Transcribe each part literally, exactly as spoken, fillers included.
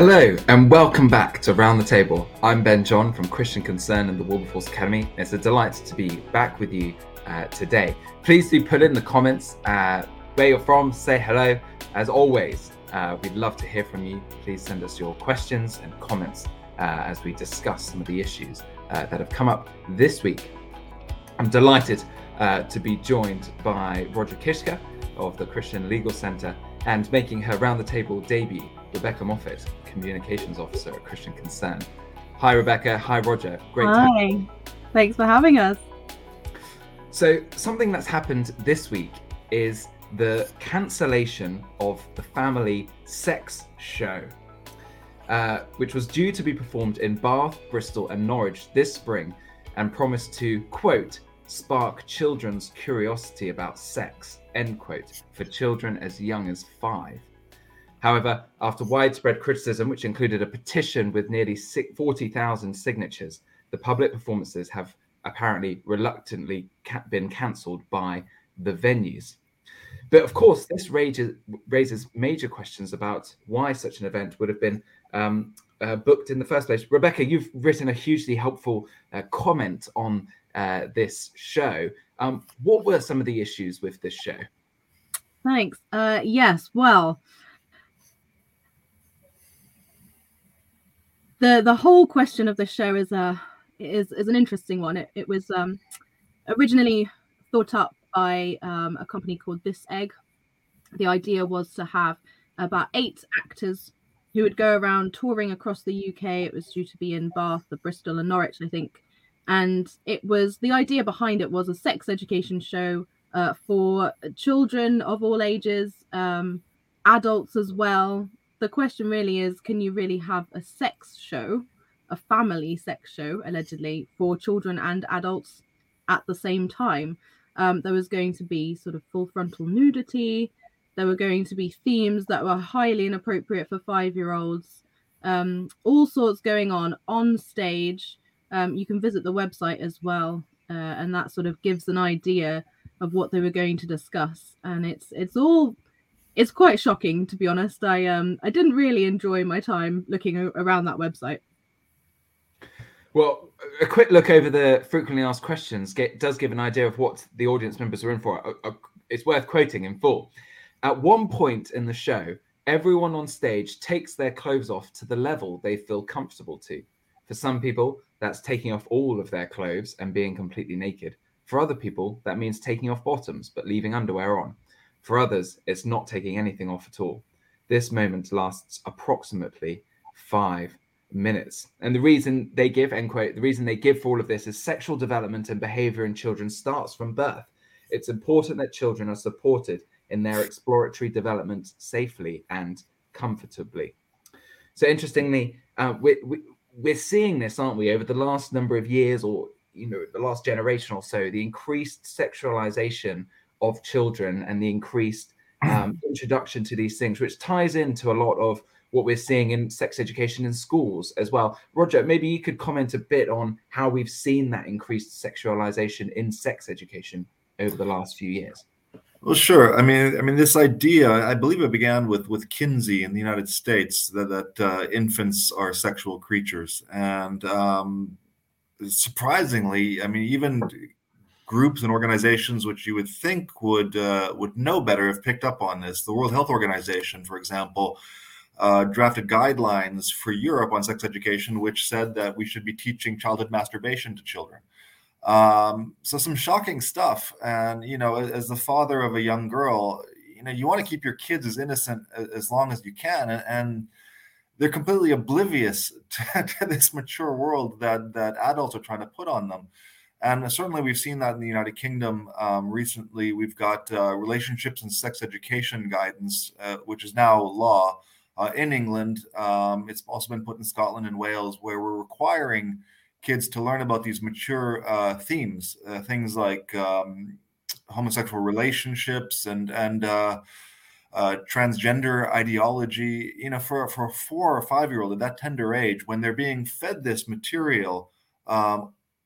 Hello and welcome back to Round the Table. I'm Ben John from Christian Concern and the Wilberforce Academy. It's a delight to be back with you uh, today. Please do put in the comments uh, where you're from, say hello. As always, uh, we'd love to hear from you. Please send us your questions and comments uh, as we discuss some of the issues uh, that have come up this week. I'm delighted uh, to be joined by Roger Kishka of the Christian Legal Centre and making her Round the Table debut, Rebecca Moffat, Communications Officer at Christian Concern. Hi, Rebecca. Hi, Roger. Great Hi. to have you. Thanks for having us. So something that's happened this week is the cancellation of the family sex show, uh, which was due to be performed in Bath, Bristol and Norwich this spring and promised to, quote, spark children's curiosity about sex, end quote, for children as young as five. However, after widespread criticism, which included a petition with nearly forty thousand signatures, the public performances have apparently reluctantly been cancelled by the venues. But of course, this raises, raises major questions about why such an event would have been um, uh, booked in the first place. Rebecca, you've written a hugely helpful uh, comment on uh, this show. Um, what were some of the issues with this show? Thanks. Uh, yes, well... The the whole question of the show is a is is an interesting one. It it was um, originally thought up by um, a company called This Egg. The idea was to have about eight actors who would go around touring across the U K. It was due to be in Bath, the Bristol and Norwich, I think. And it was the idea behind it was a sex education show uh, for children of all ages, um, adults as well. The question really is, can you really have a sex show, a family sex show, allegedly, for children and adults at the same time? Um, there was going to be sort of full frontal nudity. There were going to be themes that were highly inappropriate for five-year-olds. Um, all sorts going on on stage. Um, you can visit the website as well. Uh, and that sort of gives an idea of what they were going to discuss. And it's it's all... It's quite shocking, to be honest. I um I didn't really enjoy my time looking o- around that website. Well, a quick look over the frequently asked questions get, does give an idea of what the audience members are in for. It's worth quoting in full. At one point in the show, everyone on stage takes their clothes off to the level they feel comfortable to. For some people, that's taking off all of their clothes and being completely naked. For other people, that means taking off bottoms but leaving underwear on. For others, it's not taking anything off at all. This moment lasts approximately five minutes. And the reason they give, end quote, the reason they give for all of this is sexual development and behavior in children starts from birth. It's important that children are supported in their exploratory development safely and comfortably. So interestingly, uh, we, we, we're seeing this, aren't we, over the last number of years or, you know, the last generation or so, the increased sexualization of children and the increased um, introduction to these things, which ties into a lot of what we're seeing in sex education in schools as well. Roger, maybe you could comment a bit on how we've seen that increased sexualization in sex education over the last few years. Well, sure. I mean, I mean, this idea, I believe it began with, with Kinsey in the United States, that, that uh, infants are sexual creatures. And um, surprisingly, I mean, even... groups and organizations which you would think would uh, would know better have picked up on this. The World Health Organization, for example, uh, drafted guidelines for Europe on sex education, which said that we should be teaching childhood masturbation to children. Um, so some shocking stuff. And, you know, as the father of a young girl, you know, you want to keep your kids as innocent as long as you can. And, and they're completely oblivious to, to this mature world that, that adults are trying to put on them. And certainly we've seen that in the United Kingdom. Um, recently, we've got uh, relationships and sex education guidance, uh, which is now law uh, in England. Um, it's also been put in Scotland and Wales, where we're requiring kids to learn about these mature uh, themes, uh, things like um, homosexual relationships and and uh, uh, transgender ideology. You know, for, for a four or five-year-old at that tender age, when they're being fed this material, um,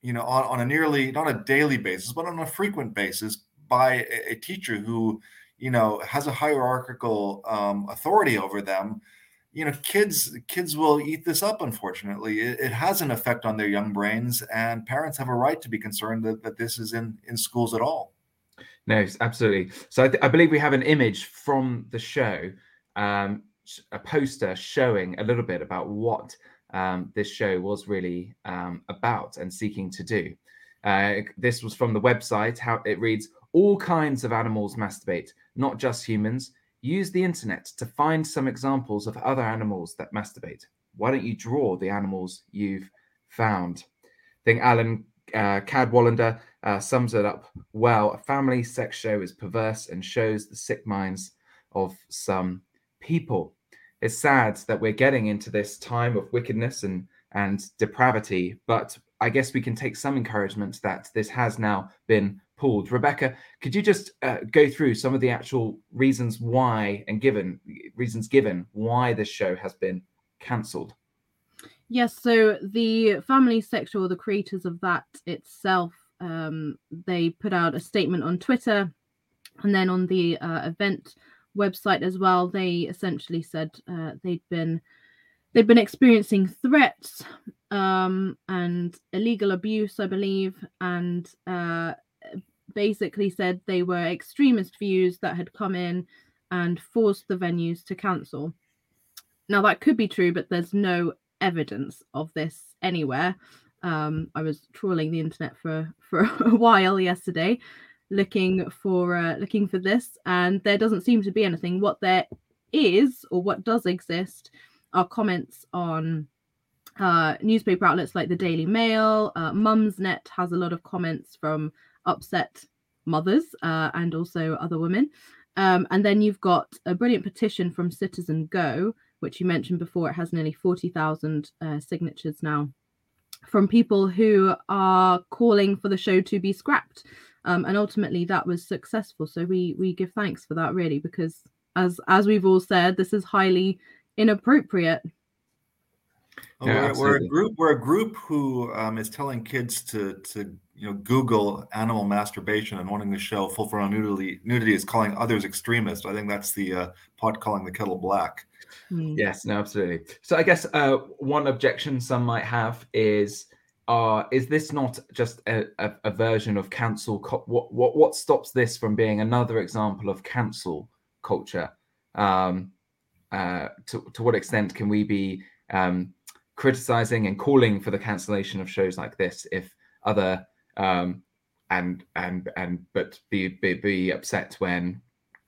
you know, on, on a nearly, not a daily basis, but on a frequent basis by a, a teacher who, you know, has a hierarchical um, authority over them, you know, kids kids will eat this up, unfortunately. It, it has an effect on their young brains, and parents have a right to be concerned that, that this is in, in schools at all. No, absolutely. So I, th- I believe we have an image from the show, um, a poster showing a little bit about what um, this show was really um, about and seeking to do. Uh, this was from the website. How it reads: all kinds of animals masturbate, not just humans. Use the internet to find some examples of other animals that masturbate. Why don't you draw the animals you've found? I think Alan uh, Cadwallander uh, sums it up well. A family sex show is perverse and shows the sick minds of some people. It's sad that we're getting into this time of wickedness and, and depravity, but I guess we can take some encouragement that this has now been pulled. Rebecca, could you just uh, go through some of the actual reasons why and given reasons given why this show has been cancelled? Yes, so the family sexual, the creators of that itself, um, they put out a statement on Twitter, and then on the uh, event website as well. They essentially said uh, they'd been they've been experiencing threats um, and illegal abuse, I believe, and uh, basically said they were extremist views that had come in and forced the venues to cancel. Now, that could be true, but there's no evidence of this anywhere. Um, I was trawling the internet for, for a while yesterday looking for uh, looking for this, and there doesn't seem to be anything. What there is, or what does exist, are comments on uh, newspaper outlets like the Daily Mail. Uh, Mumsnet has a lot of comments from upset mothers uh, and also other women, um, and then you've got a brilliant petition from Citizen Go, which you mentioned before. It has nearly forty thousand uh, signatures now from people who are calling for the show to be scrapped, um, and ultimately that was successful, so we we give thanks for that, really, because as as we've all said, this is highly inappropriate. Oh, yeah, we're, we're a group. We're a group who um, is telling kids to, to, you know, Google animal masturbation and wanting to show full frontal nudity. Nudity is calling others extremist. I think that's the uh, pot calling the kettle black. Mm. Yes, no, absolutely. So I guess uh, one objection some might have is: uh, is this not just a, a, a version of cancel? Co- what what what stops this from being another example of cancel culture? Um, uh, to to what extent can we be um, criticizing and calling for the cancellation of shows like this if other um and and and but be be, be upset when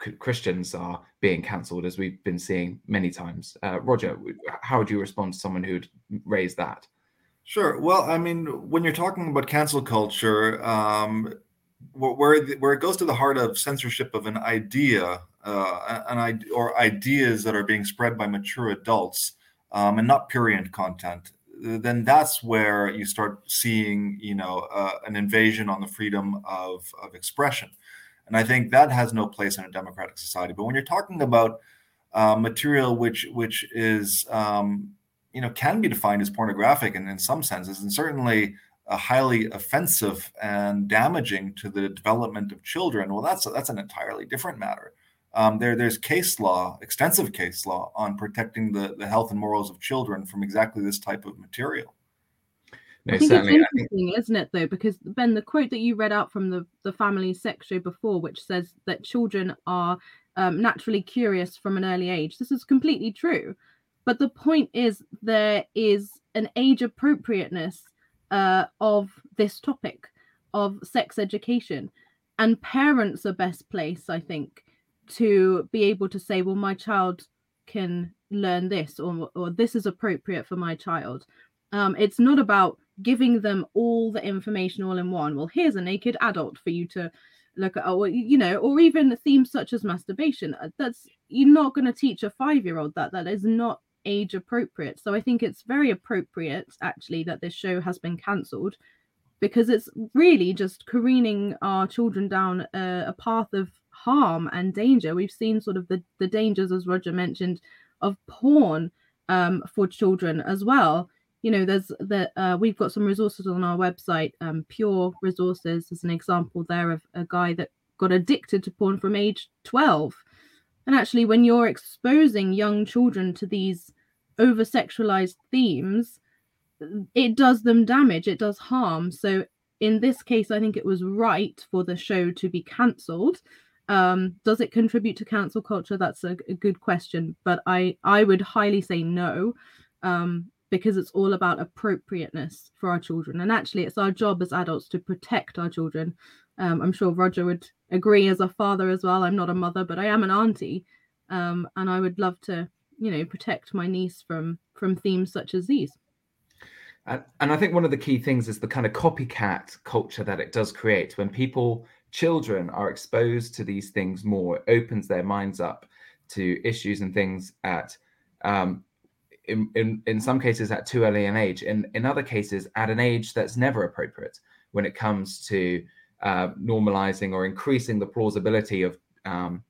c- Christians are being cancelled, as we've been seeing many times? uh Roger, how would you respond to someone who'd raise that? Sure. Well, I mean, when you're talking about cancel culture, um where where it goes to the heart of censorship of an idea uh an idea or ideas that are being spread by mature adults, Um, and not purient content, then that's where you start seeing, you know, uh, an invasion on the freedom of, of expression. And I think that has no place in a democratic society. But when you're talking about uh, material which which is, um, you know, can be defined as pornographic and in some senses, and certainly uh, highly offensive and damaging to the development of children, well, that's that's an entirely different matter. Um, there, there's case law, extensive case law, on protecting the, the health and morals of children from exactly this type of material. No, I think it's interesting, think... isn't it, though? Because, Ben, the quote that you read out from the, the family sex show before, which says that children are um, naturally curious from an early age, this is completely true. But the point is there is an age appropriateness uh, of this topic of sex education. And parents are best placed, I think, to be able to say, well, my child can learn this, or or this is appropriate for my child. Um, it's not about giving them all the information all in one. Well, here's a naked adult for you to look at, or, you know, or even themes such as masturbation. That's, you're not going to teach a five-year-old that. That is not age appropriate. So I think it's very appropriate, actually, that this show has been cancelled, because it's really just careening our children down a, a path of harm and danger. We've seen sort of the, the dangers, as Roger mentioned, of porn um, for children as well. You know, there's the uh, we've got some resources on our website. Um, Pure Resources is an example there of a guy that got addicted to porn from age twelve. And actually, when you're exposing young children to these over-sexualized themes, it does them damage, it does harm. So in this case, I think it was right for the show to be cancelled. Um, does it contribute to cancel culture? That's a, a good question, but I, I would highly say no, um, because it's all about appropriateness for our children. And actually, it's our job as adults to protect our children. Um, I'm sure Roger would agree as a father as well. I'm not a mother, but I am an auntie. Um, and I would love to, you know, protect my niece from from themes such as these. And, and I think one of the key things is the kind of copycat culture that it does create. When people, children are exposed to these things more, it opens their minds up to issues and things at, um, in, in, in some cases, at too early an age. In, in other cases, at an age that's never appropriate when it comes to uh, normalizing or increasing the plausibility of um,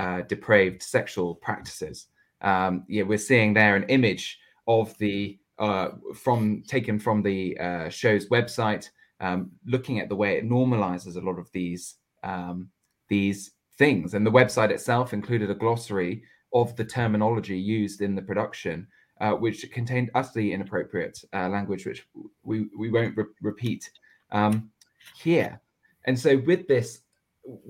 uh, depraved sexual practices. Um, yeah, we're seeing there an image of the Uh, from taken from the uh, show's website, um, looking at the way it normalizes a lot of these um, these things. And the website itself included a glossary of the terminology used in the production, uh, which contained utterly inappropriate uh, language, which we, we won't re- repeat um, here. And so with this,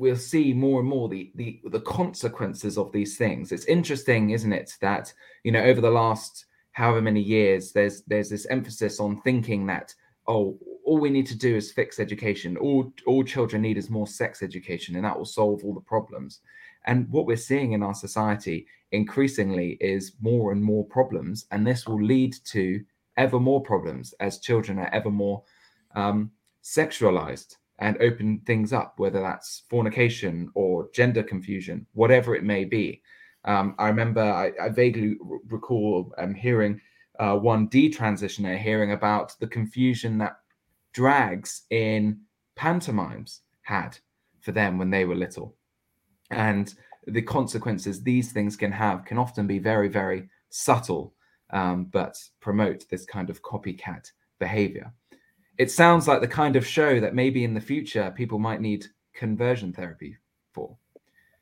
we'll see more and more the, the the consequences of these things. It's interesting, isn't it, that, you know, over the last however many years, there's there's this emphasis on thinking that, oh, all we need to do is fix education. All all children need is more sex education, and that will solve all the problems. And what we're seeing in our society increasingly is more and more problems, and this will lead to ever more problems as children are ever more um, sexualized and open things up, whether that's fornication or gender confusion, whatever it may be. Um, I remember I, I vaguely r- recall um, hearing uh, one detransitioner hearing about the confusion that drags in pantomimes had for them when they were little. And the consequences these things can have can often be very, very subtle, um, but promote this kind of copycat behavior. It sounds like the kind of show that maybe in the future people might need conversion therapy for.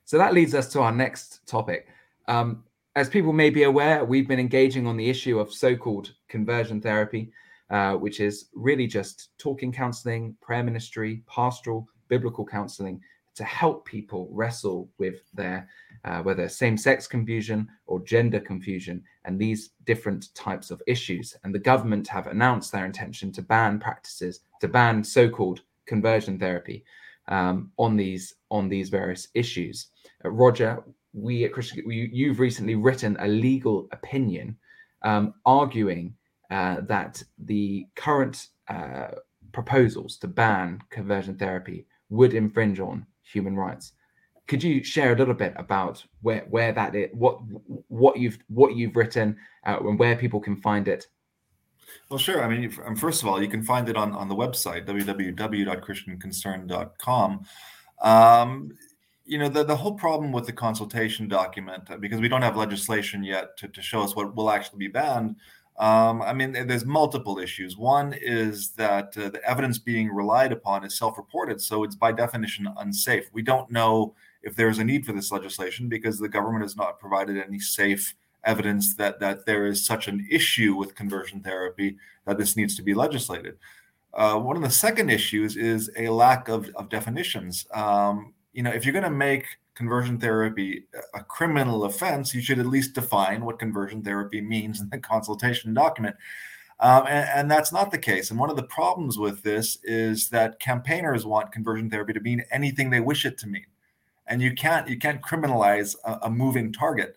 So that leads us to our next topic. Um, as people may be aware, we've been engaging on the issue of so-called conversion therapy, uh, which is really just talking counseling, prayer ministry, pastoral, biblical counseling to help people wrestle with their, uh, whether same-sex confusion or gender confusion and these different types of issues. And the government have announced their intention to ban practices, to ban so-called conversion therapy um, on these on these various issues. Uh, Roger, we at Christian, we, you've recently written a legal opinion um, arguing uh, that the current uh, proposals to ban conversion therapy would infringe on human rights. Could you share a little bit about where where that is, what what you've what you've written uh, and where people can find it? Well, sure. I mean, first of all, you can find it on, on the website, w w w dot christian concern dot com. Um, you know, the, the whole problem with the consultation document, because we don't have legislation yet to, to show us what will actually be banned. Um, I mean, there's multiple issues. One is that uh, the evidence being relied upon is self-reported, so it's by definition unsafe. We don't know if there is a need for this legislation because the government has not provided any safe evidence that, that there is such an issue with conversion therapy that this needs to be legislated. Uh, one of the second issues is a lack of, of definitions. Um, you know, if you're going to make conversion therapy a criminal offense, you should at least define what conversion therapy means in the consultation document. Um, and, and that's not the case. And one of the problems with this is that campaigners want conversion therapy to mean anything they wish it to mean. And you can't, you can't criminalize a, a moving target.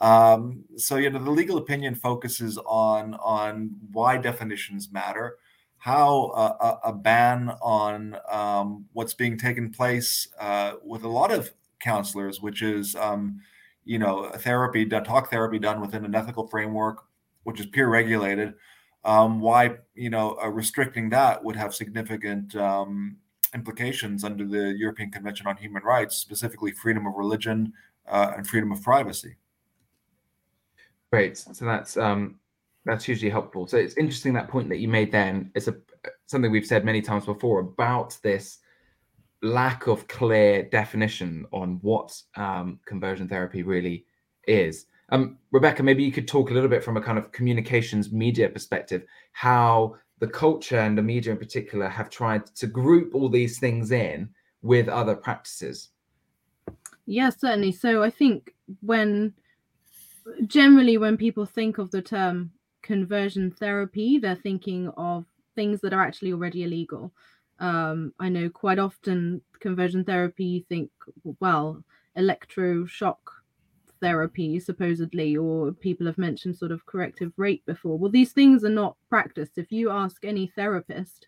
Um, so, you know, the legal opinion focuses on, on why definitions matter, how uh, a ban on um, what's being taken place uh, with a lot of counselors, which is, um, you know, therapy, talk therapy done within an ethical framework, which is peer regulated, um, why, you know, uh, restricting that would have significant um, implications under the European Convention on Human Rights, specifically freedom of religion uh, and freedom of privacy. Great. So that's... Um... That's hugely helpful. So it's interesting that point that you made then. It's a, something we've said many times before about this lack of clear definition on what um, conversion therapy really is. Um, Rebecca, maybe you could talk a little bit from a kind of communications media perspective, how the culture and the media in particular have tried to group all these things in with other practices. Yeah, certainly. So I think when generally when people think of the term conversion therapy, they're thinking of things that are actually already illegal. Um, I know quite often conversion therapy, you think, well, electroshock therapy, supposedly, or people have mentioned sort of corrective rape before. Well, these things are not practiced. If you ask any therapist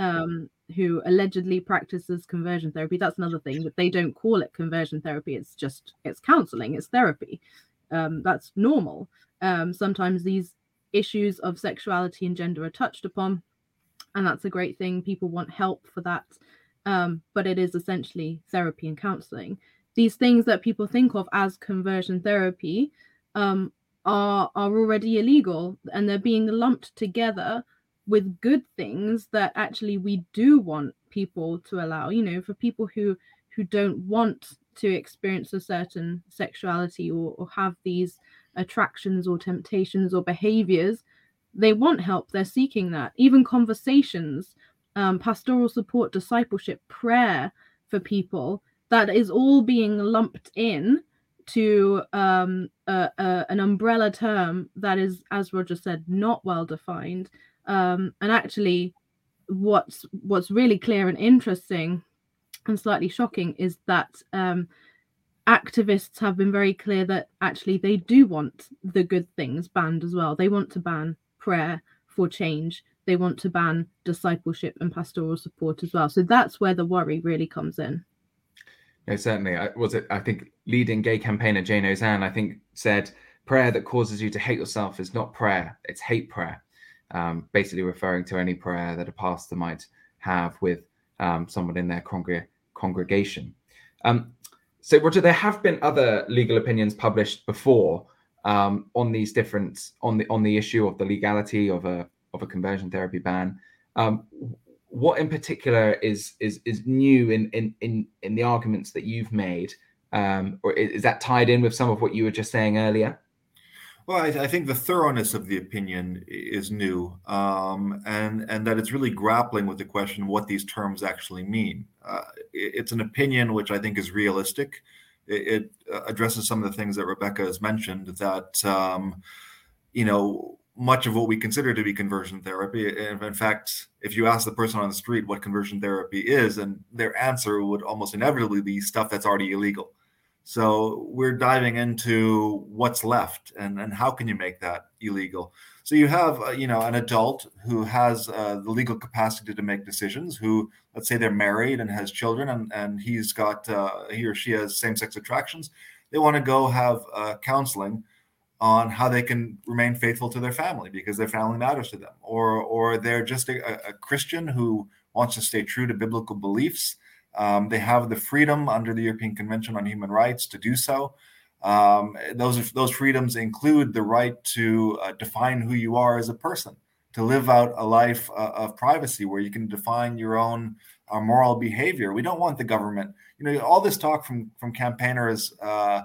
um, who allegedly practices conversion therapy, that's another thing, that they don't call it conversion therapy. It's just, it's counseling, it's therapy. Um, that's normal. Um, sometimes these issues of sexuality and gender are touched upon, and that's a great thing. People want help for that. Um, but it is essentially therapy and counseling. These things that people think of as conversion therapy um, are, are already illegal, and they're being lumped together with good things that actually we do want people to allow. You know, for people who, who don't want to experience a certain sexuality or, or have these attractions or temptations or behaviors, they want help, they're seeking that. Even conversations, um, pastoral support, discipleship, prayer for people, that is all being lumped in to um, a, a, an umbrella term that is, as Roger said, not well defined. Um, and actually, what's what's really clear and interesting and slightly shocking is that um, activists have been very clear that actually they do want the good things banned as well. They want to ban prayer for change. They want to ban discipleship and pastoral support as well. So that's where the worry really comes in. No, certainly. I, was it? I think leading gay campaigner Jane Ozanne, I think, said prayer that causes you to hate yourself is not prayer, it's hate prayer. Um, basically referring to any prayer that a pastor might have with um, someone in their congreg- congregation. Um, so, Roger, there have been other legal opinions published before um, on these different on the on the issue of the legality of a of a conversion therapy ban. Um, What in particular is is is new in in in, in the arguments that you've made, um, or is, is that tied in with some of what you were just saying earlier? Well, I, th- I think the thoroughness of the opinion is new, um, and and that it's really grappling with the question what these terms actually mean. Uh, it, it's an opinion which I think is realistic. It, it addresses some of the things that Rebecca has mentioned. That um, you know. Much of what we consider to be conversion therapy. In fact, if you ask the person on the street what conversion therapy is, and their answer would almost inevitably be stuff that's already illegal. So we're diving into what's left and, and how can you make that illegal? So you have, uh, you know, an adult who has uh, the legal capacity to make decisions, who, let's say they're married and has children, and, and he's got, uh, he or she has same-sex attractions. They want to go have uh, counseling on how they can remain faithful to their family because their family matters to them, or or they're just a, a Christian who wants to stay true to biblical beliefs. Um, they have the freedom under the European Convention on Human Rights to do so. Um, those those freedoms include the right to uh, define who you are as a person, to live out a life uh, of privacy where you can define your own uh, moral behavior. We don't want the government. You know, all this talk from from campaigners. Uh,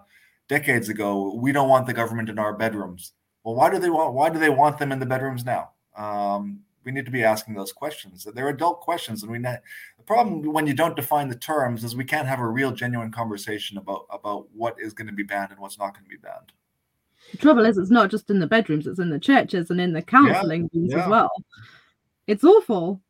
Decades ago, we don't want the government in our bedrooms. Well, why do they want? Why do they want them in the bedrooms now? Um, we need to be asking those questions. They're adult questions, and we. Ne- the problem when you don't define the terms is we can't have a real, genuine conversation about about what is going to be banned and what's not going to be banned. The trouble is, it's not just in the bedrooms; it's in the churches and in the counseling rooms yeah, yeah. as well. It's awful.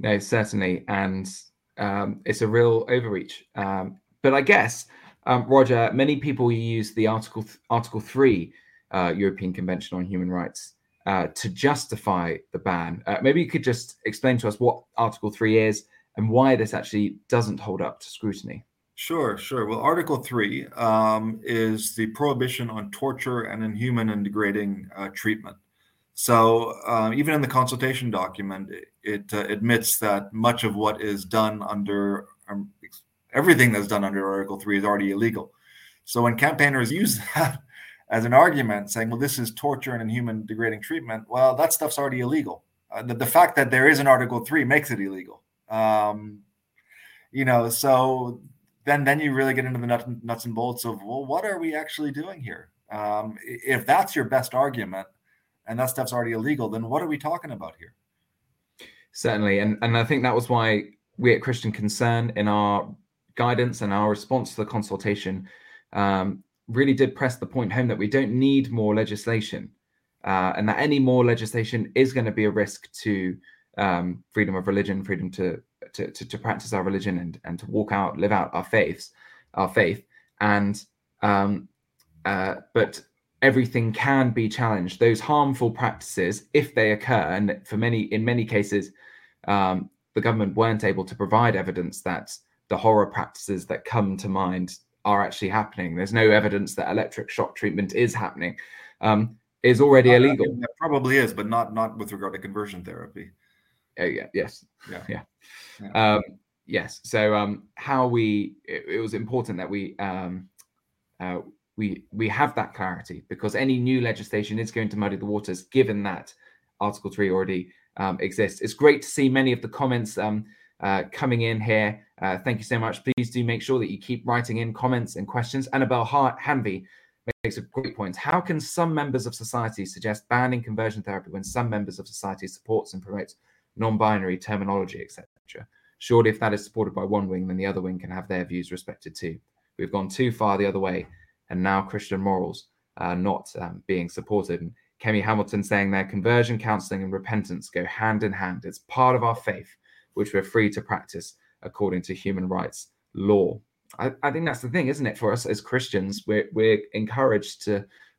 No, certainly, and um, it's a real overreach. Um, but I guess. Um, Roger, many people use the Article th- Article three uh, European Convention on Human Rights uh, to justify the ban. Uh, maybe you could just explain to us what Article three is and why this actually doesn't hold up to scrutiny. Sure, sure. Well, Article three um, is the prohibition on torture and inhuman and degrading uh, treatment. So uh, even in the consultation document, it, it uh, admits that much of what is done under um, everything that's done under Article three is already illegal. So when campaigners use that as an argument, saying, well, this is torture and inhuman degrading treatment, well, that stuff's already illegal. Uh, the, the fact that there is an Article three makes it illegal. Um, you know, so then then you really get into the nut, nuts and bolts of, well, what are we actually doing here? Um, if that's your best argument and that stuff's already illegal, then what are we talking about here? Certainly. And, and I think that was why we at Christian Concern, in our guidance and our response to the consultation, um, really did press the point home that we don't need more legislation, uh, and that any more legislation is going to be a risk to um, freedom of religion, freedom to, to, to, to practice our religion and, and to walk out, live out our faiths, our faith. And um, uh, but everything can be challenged. Those harmful practices, if they occur, and for many, in many cases, um, the government weren't able to provide evidence that the horror practices that come to mind are actually happening. There's no evidence that electric shock treatment is happening, um, is already uh, illegal. It probably is, but not not with regard to conversion therapy. Oh yeah, yes, yeah, yeah, yeah. Um, yes. So um, how we it, it was important that we um, uh, we we have that clarity, because any new legislation is going to muddy the waters, given that Article three already um, exists. It's great to see many of the comments Um, Uh, coming in here. Uh, thank you so much. Please do make sure that you keep writing in comments and questions. Annabelle Hart Hanvey makes a great point. How can some members of society suggest banning conversion therapy when some members of society supports and promotes non-binary terminology, et cetera? Surely if that is supported by one wing, then the other wing can have their views respected too. We've gone too far the other way, and now Christian morals are not um, being supported. And Kemi Hamilton saying there, conversion, counselling and repentance go hand in hand. It's part of our faith, which we're free to practice according to human rights law. I, I think that's the thing, isn't it? For us as Christians, we're, we're encouraged to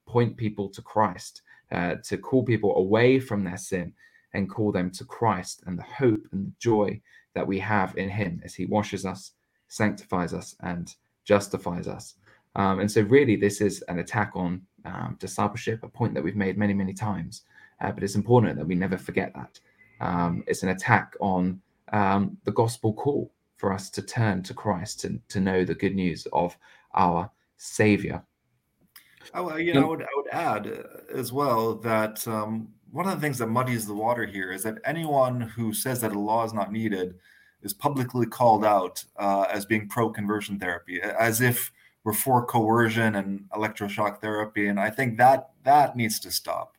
point people to Christ, uh, to call people away from their sin and call them to Christ and the hope and the joy that we have in him as he washes us, sanctifies us, and justifies us. Um, and so really, this is an attack on um, discipleship, a point that we've made many, many times. Uh, but it's important that we never forget that. Um, it's an attack on Um, the gospel call for us to turn to Christ and to know the good news of our Savior. Oh, you know, I would, I would add as well that um, one of the things that muddies the water here is that anyone who says that a law is not needed is publicly called out uh, as being pro-conversion therapy, as if we're for coercion and electroshock therapy. And I think that that needs to stop.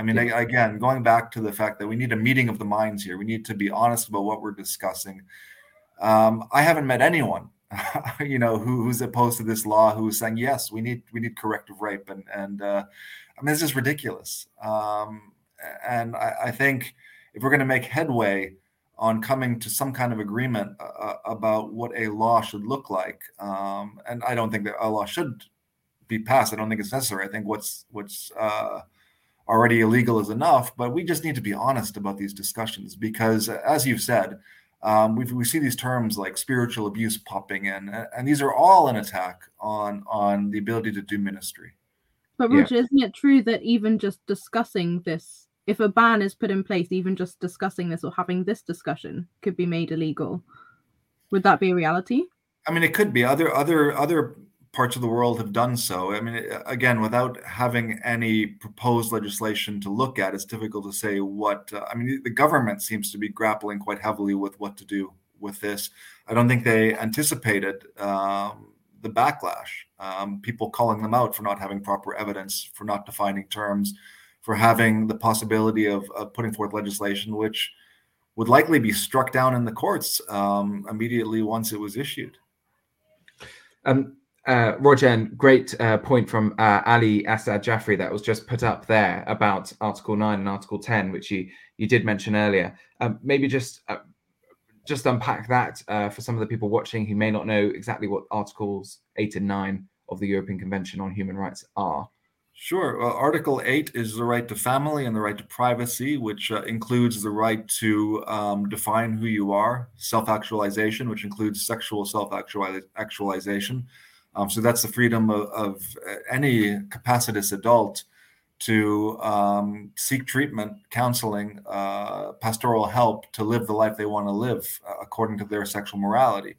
I mean, yeah. Again, going back to the fact that we need a meeting of the minds here. We need to be honest about what we're discussing. Um, I haven't met anyone, you know, who, who's opposed to this law, who is saying, yes, we need we need corrective rape. And, and uh, I mean, it's just ridiculous. Um, and I, I think if we're going to make headway on coming to some kind of agreement uh, about what a law should look like, um, and I don't think that a law should be passed. I don't think it's necessary. I think what's what's uh, already illegal is enough, but we just need to be honest about these discussions, because as you've said, um, we we see these terms like spiritual abuse popping in, and these are all an attack on, on the ability to do ministry. But Roger, yeah. Isn't it true that even just discussing this, if a ban is put in place, even just discussing this or having this discussion could be made illegal? Would that be a reality? I mean, it could be. Other, other, other parts of the world have done so. I mean, again, without having any proposed legislation to look at, it's difficult to say what, uh, I mean, the government seems to be grappling quite heavily with what to do with this. I don't think they anticipated um, the backlash, um, people calling them out for not having proper evidence, for not defining terms, for having the possibility of, of putting forth legislation, which would likely be struck down in the courts um, immediately once it was issued. Um. Uh, Roger, and great uh, point from uh, Ali Assad Jaffrey that was just put up there about Article nine and Article ten, which you, you did mention earlier. Um, maybe just uh, just unpack that uh, for some of the people watching who may not know exactly what Articles eight and nine of the European Convention on Human Rights are. Sure. Well, Article eight is the right to family and the right to privacy, which uh, includes the right to um, define who you are, self-actualization, which includes sexual self-actualization. Um, so that's the freedom of, of any capacitous adult to um, seek treatment, counseling, uh, pastoral help, to live the life they want to live uh, according to their sexual morality.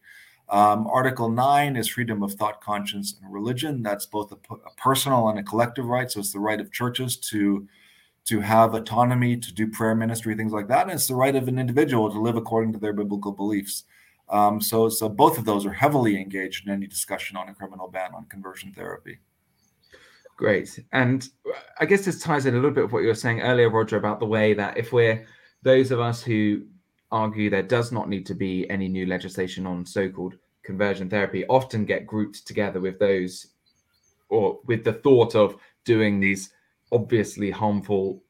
Um, Article nine is freedom of thought, conscience, and religion. That's both a, p- a personal and a collective right. So it's the right of churches to to have autonomy, to do prayer ministry, things like that. And it's the right of an individual to live according to their biblical beliefs. Um, so, so both of those are heavily engaged in any discussion on a criminal ban on conversion therapy. Great. And I guess this ties in a little bit of what you were saying earlier, Roger, about the way that if we're those of us who argue there does not need to be any new legislation on so-called conversion therapy often get grouped together with those or with the thought of doing these obviously harmful,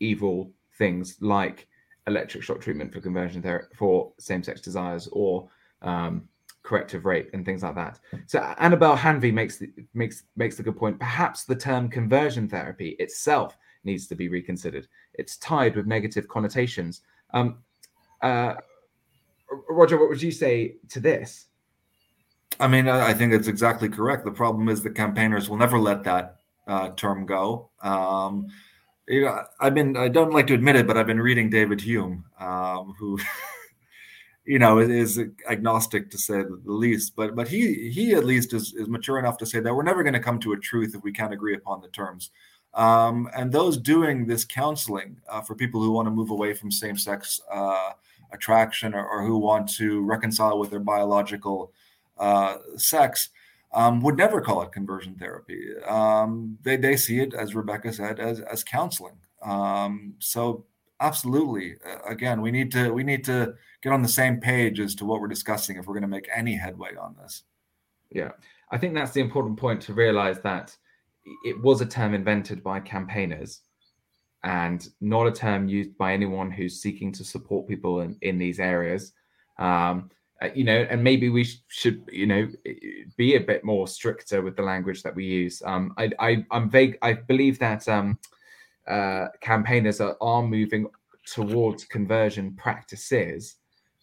evil things like electric shock treatment for conversion therapy, for same-sex desires, or um, corrective rape and things like that. So Annabelle Hanvey makes the, makes makes the good point. Perhaps the term conversion therapy itself needs to be reconsidered. It's tied with negative connotations. Um, uh, Roger, what would you say to this? I mean, I think it's exactly correct. The problem is the campaigners will never let that uh, term go. Um, you know, I've been, I don't like to admit it, but I've been reading David Hume, um, who... you know, is agnostic to say the least, but but he he at least is, is mature enough to say that we're never going to come to a truth if we can't agree upon the terms. Um, and those doing this counseling uh, for people who want to move away from same-sex uh, attraction or, or who want to reconcile with their biological uh, sex um, would never call it conversion therapy. Um, they they see it, as Rebecca said, as as counseling. Um, so. Absolutely. Uh, again, we need to we need to get on the same page as to what we're discussing if we're going to make any headway on this. Yeah, I think that's the important point to realize that it was a term invented by campaigners and not a term used by anyone who's seeking to support people in, in these areas. Um, you know, and maybe we should, you know, be a bit more stricter with the language that we use. Um, I, I, I'm vague. I believe that um, uh campaigners are, are moving towards conversion practices,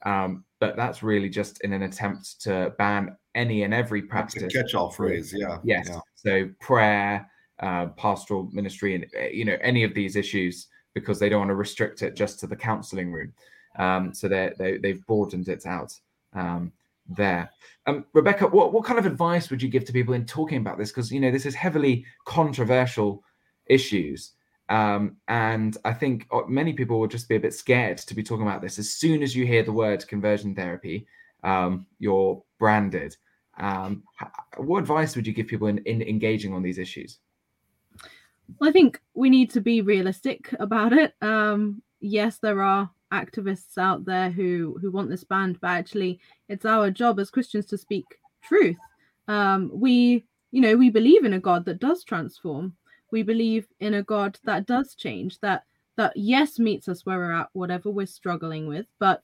um but that's really just in an attempt to ban any and every practice. That's a catch-all phrase. Yeah. Yes. Yeah. So prayer, uh pastoral ministry, and you know any of these issues, because they don't want to restrict it just to the counseling room. Um so they're, they they've broadened it out um there. Um, Rebecca, what, what kind of advice would you give to people in talking about this, because you know this is heavily controversial issues? Um, and I think many people will just be a bit scared to be talking about this. As soon as you hear the word conversion therapy, um, you're branded. Um, what advice would you give people in, in engaging on these issues? Well, I think we need to be realistic about it. Um, yes, there are activists out there who, who want this banned, but actually it's our job as Christians to speak truth. Um, we, you know, we believe in a God that does transform. We believe in a God that does change, that that yes meets us where we're at, whatever we're struggling with, but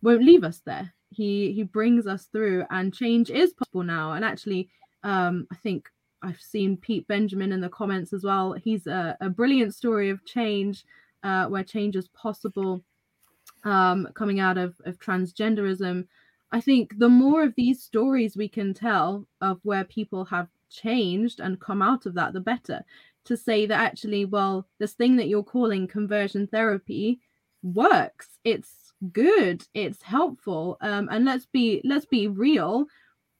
won't leave us there. He he brings us through, and change is possible now. And actually, um, I think I've seen Pete Benjamin in the comments as well. He's a, a brilliant story of change, uh, where change is possible, um, coming out of, of transgenderism. I think the more of these stories we can tell of where people have changed and come out of that, the better. To say that actually, well, this thing that you're calling conversion therapy works, it's good, it's helpful, um and let's be let's be real,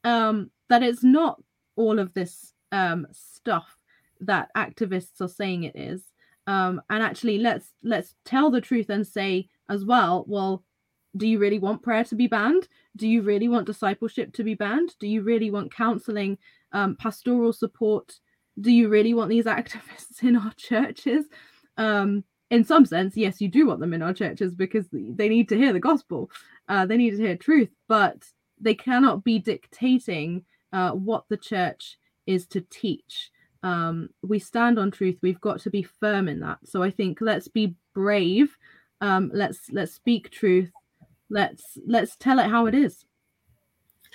um that it's not all of this um stuff that activists are saying it is, um and actually let's let's tell the truth and say as well, well, do you really want prayer to be banned? Do you really want discipleship to be banned? Do you really want counseling, um, pastoral support? Do you really want these activists in our churches? Um, in some sense, yes, you do want them in our churches because they need to hear the gospel. Uh, they need to hear truth, but they cannot be dictating uh, what the church is to teach. Um, we stand on truth. We've got to be firm in that. So I think let's be brave. Um, let's let's speak truth. Let's let's tell it how it is.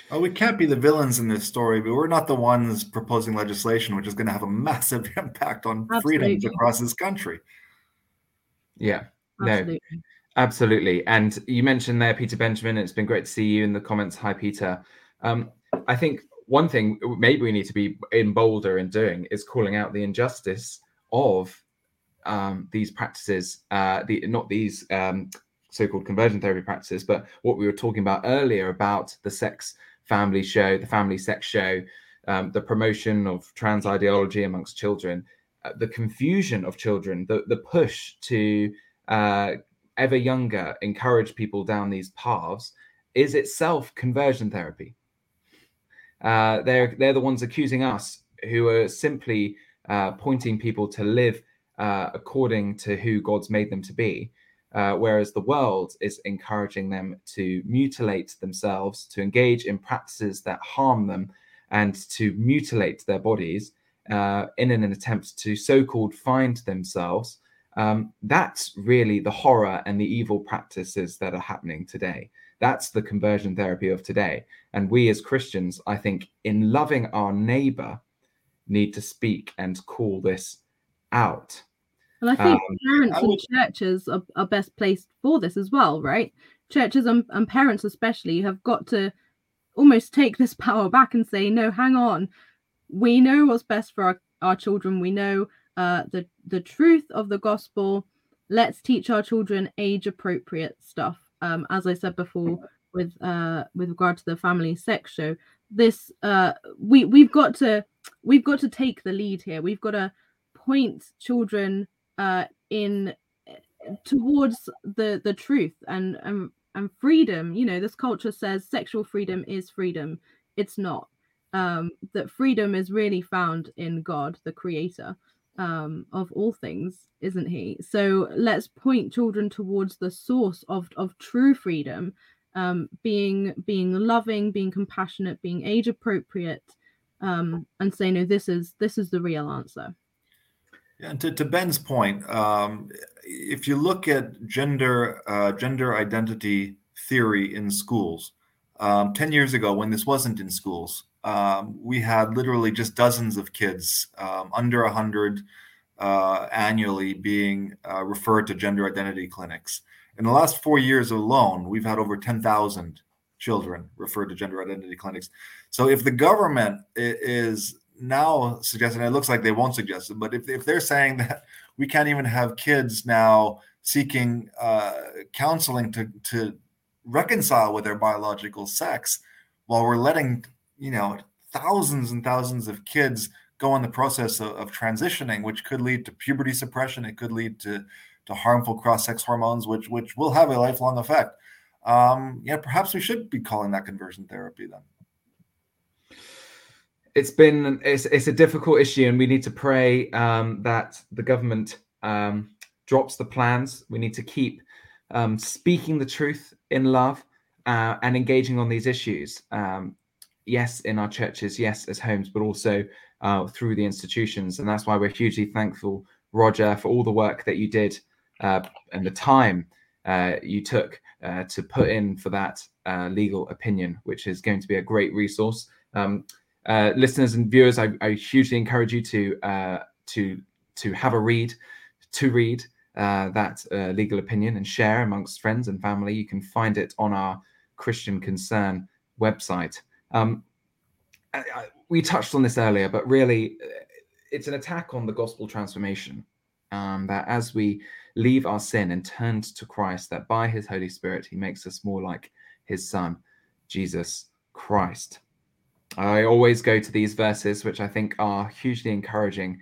Oh, we can't be the villains in this story, but we're not the ones proposing legislation, which is going to have a massive impact on absolutely. freedoms across this country. Yeah, absolutely. no, absolutely. And you mentioned there, Peter Benjamin, and it's been great to see you in the comments. Hi, Peter. Um, I think one thing maybe we need to be in bolder in doing is calling out the injustice of um, these practices, uh, the not these um so-called conversion therapy practices, but what we were talking about earlier about the sex family show, the family sex show, um, the promotion of trans ideology amongst children, uh, the confusion of children, the, the push to uh, ever younger encourage people down these paths is itself conversion therapy. Uh, they're, they're the ones accusing us who are simply uh, pointing people to live uh, according to who God's made them to be, uh, whereas the world is encouraging them to mutilate themselves, to engage in practices that harm them, and to mutilate their bodies uh, in an attempt to so-called find themselves. Um, that's really the horror and the evil practices that are happening today. That's the conversion therapy of today. And we as Christians, I think, in loving our neighbor, need to speak and call this out. And I think um, parents and churches are, are best placed for this as well, right? Churches and, and parents especially have got to almost take this power back and say, no, hang on. We know what's best for our, our children. We know uh, the, the truth of the gospel. Let's teach our children age-appropriate stuff. Um, as I said before, with uh, with regard to the family sex show, this uh, we we've got to we've got to take the lead here. We've got to point children uh, in towards the, the truth and, and and freedom. You know, this culture says sexual freedom is freedom. It's not. Um, that freedom is really found in God, the Creator um of all things, isn't he? So let's point children towards the source of of true freedom, um being being loving, being compassionate, being age appropriate, um and say, no, this is this is the real answer. And to, to Ben's point, um if you look at gender uh gender identity theory in schools, um ten years ago, when this wasn't in schools, Um, we had literally just dozens of kids, um, under one hundred uh, annually, being uh, referred to gender identity clinics. In the last four years alone, we've had over ten thousand children referred to gender identity clinics. So if the government is now suggesting, it looks like they won't suggest it, but if, if they're saying that we can't even have kids now seeking uh, counseling to, to reconcile with their biological sex, while we're letting you know, thousands and thousands of kids go in the process of, of transitioning, which could lead to puberty suppression. It could lead to, to harmful cross-sex hormones, which which will have a lifelong effect. Um, yeah, perhaps we should be calling that conversion therapy then. It's been it's it's a difficult issue, and we need to pray um, that the government um, drops the plans. We need to keep um, speaking the truth in love uh, and engaging on these issues. Um, Yes, in our churches, yes, as homes, but also uh, through the institutions. And that's why we're hugely thankful, Roger, for all the work that you did uh, and the time uh, you took uh, to put in for that uh, legal opinion, which is going to be a great resource. Um, uh, listeners and viewers, I, I hugely encourage you to uh, to to have a read, to read uh, that uh, legal opinion and share amongst friends and family. You can find it on our Christian Concern website. Um, I, I, we touched on this earlier, but really it's an attack on the gospel transformation, um, that as we leave our sin and turn to Christ, that by his Holy Spirit, he makes us more like his son, Jesus Christ. I always go to these verses, which I think are hugely encouraging,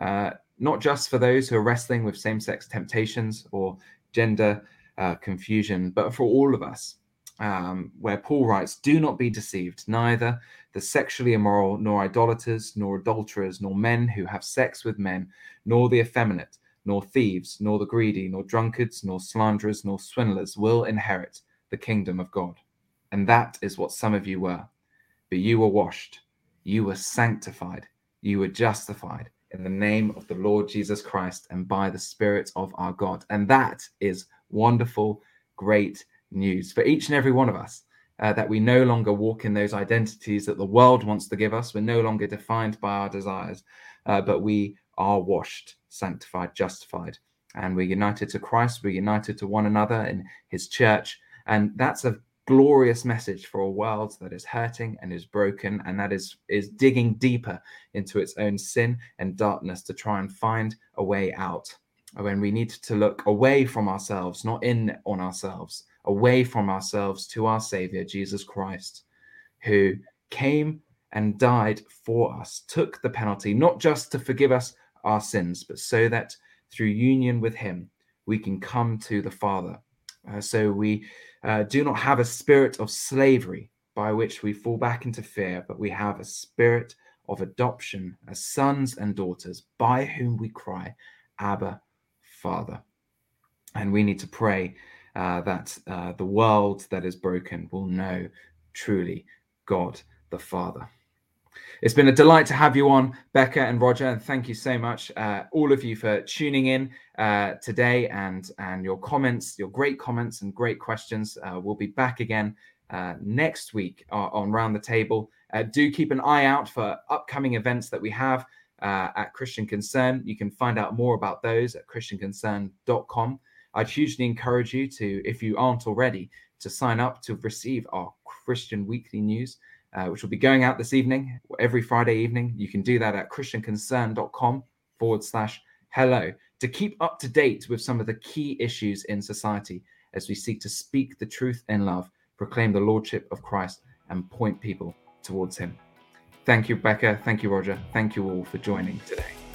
uh, not just for those who are wrestling with same-sex temptations or gender uh, confusion, but for all of us. Um, where Paul writes, do not be deceived, neither the sexually immoral, nor idolaters, nor adulterers, nor men who have sex with men, nor the effeminate, nor thieves, nor the greedy, nor drunkards, nor slanderers, nor swindlers will inherit the kingdom of God. And that is what some of you were. But you were washed, you were sanctified, you were justified in the name of the Lord Jesus Christ and by the Spirit of our God. And that is wonderful, great news for each and every one of us, uh, that we no longer walk in those identities that the world wants to give us. We're no longer defined by our desires, uh, but we are washed, sanctified, justified, and we're united to Christ. We're united to one another in his church. And that's a glorious message for a world that is hurting and is broken, and that is is digging deeper into its own sin and darkness to try and find a way out. When we need to look away from ourselves, not in on ourselves, away from ourselves to our Savior, Jesus Christ, who came and died for us, took the penalty, not just to forgive us our sins, but so that through union with him, we can come to the Father. Uh, so we uh, do not have a spirit of slavery by which we fall back into fear, but we have a spirit of adoption as sons and daughters, by whom we cry, Abba, Father. And we need to pray uh, that uh, the world that is broken will know truly God the Father. It's been a delight to have you on, Becca and Roger, and thank you so much, uh, all of you, for tuning in uh, today and, and your comments, your great comments and great questions. Uh, we'll be back again uh, next week on, on Round the Table. Uh, do keep an eye out for upcoming events that we have uh, at Christian Concern. You can find out more about those at christian concern dot com. I'd hugely encourage you to, if you aren't already, to sign up to receive our Christian Weekly News, uh, which will be going out this evening, every Friday evening. You can do that at christian concern dot com forward slash hello to keep up to date with some of the key issues in society as we seek to speak the truth in love, proclaim the Lordship of Christ, and point people towards him. Thank you, Becca. Thank you, Roger. Thank you all for joining today.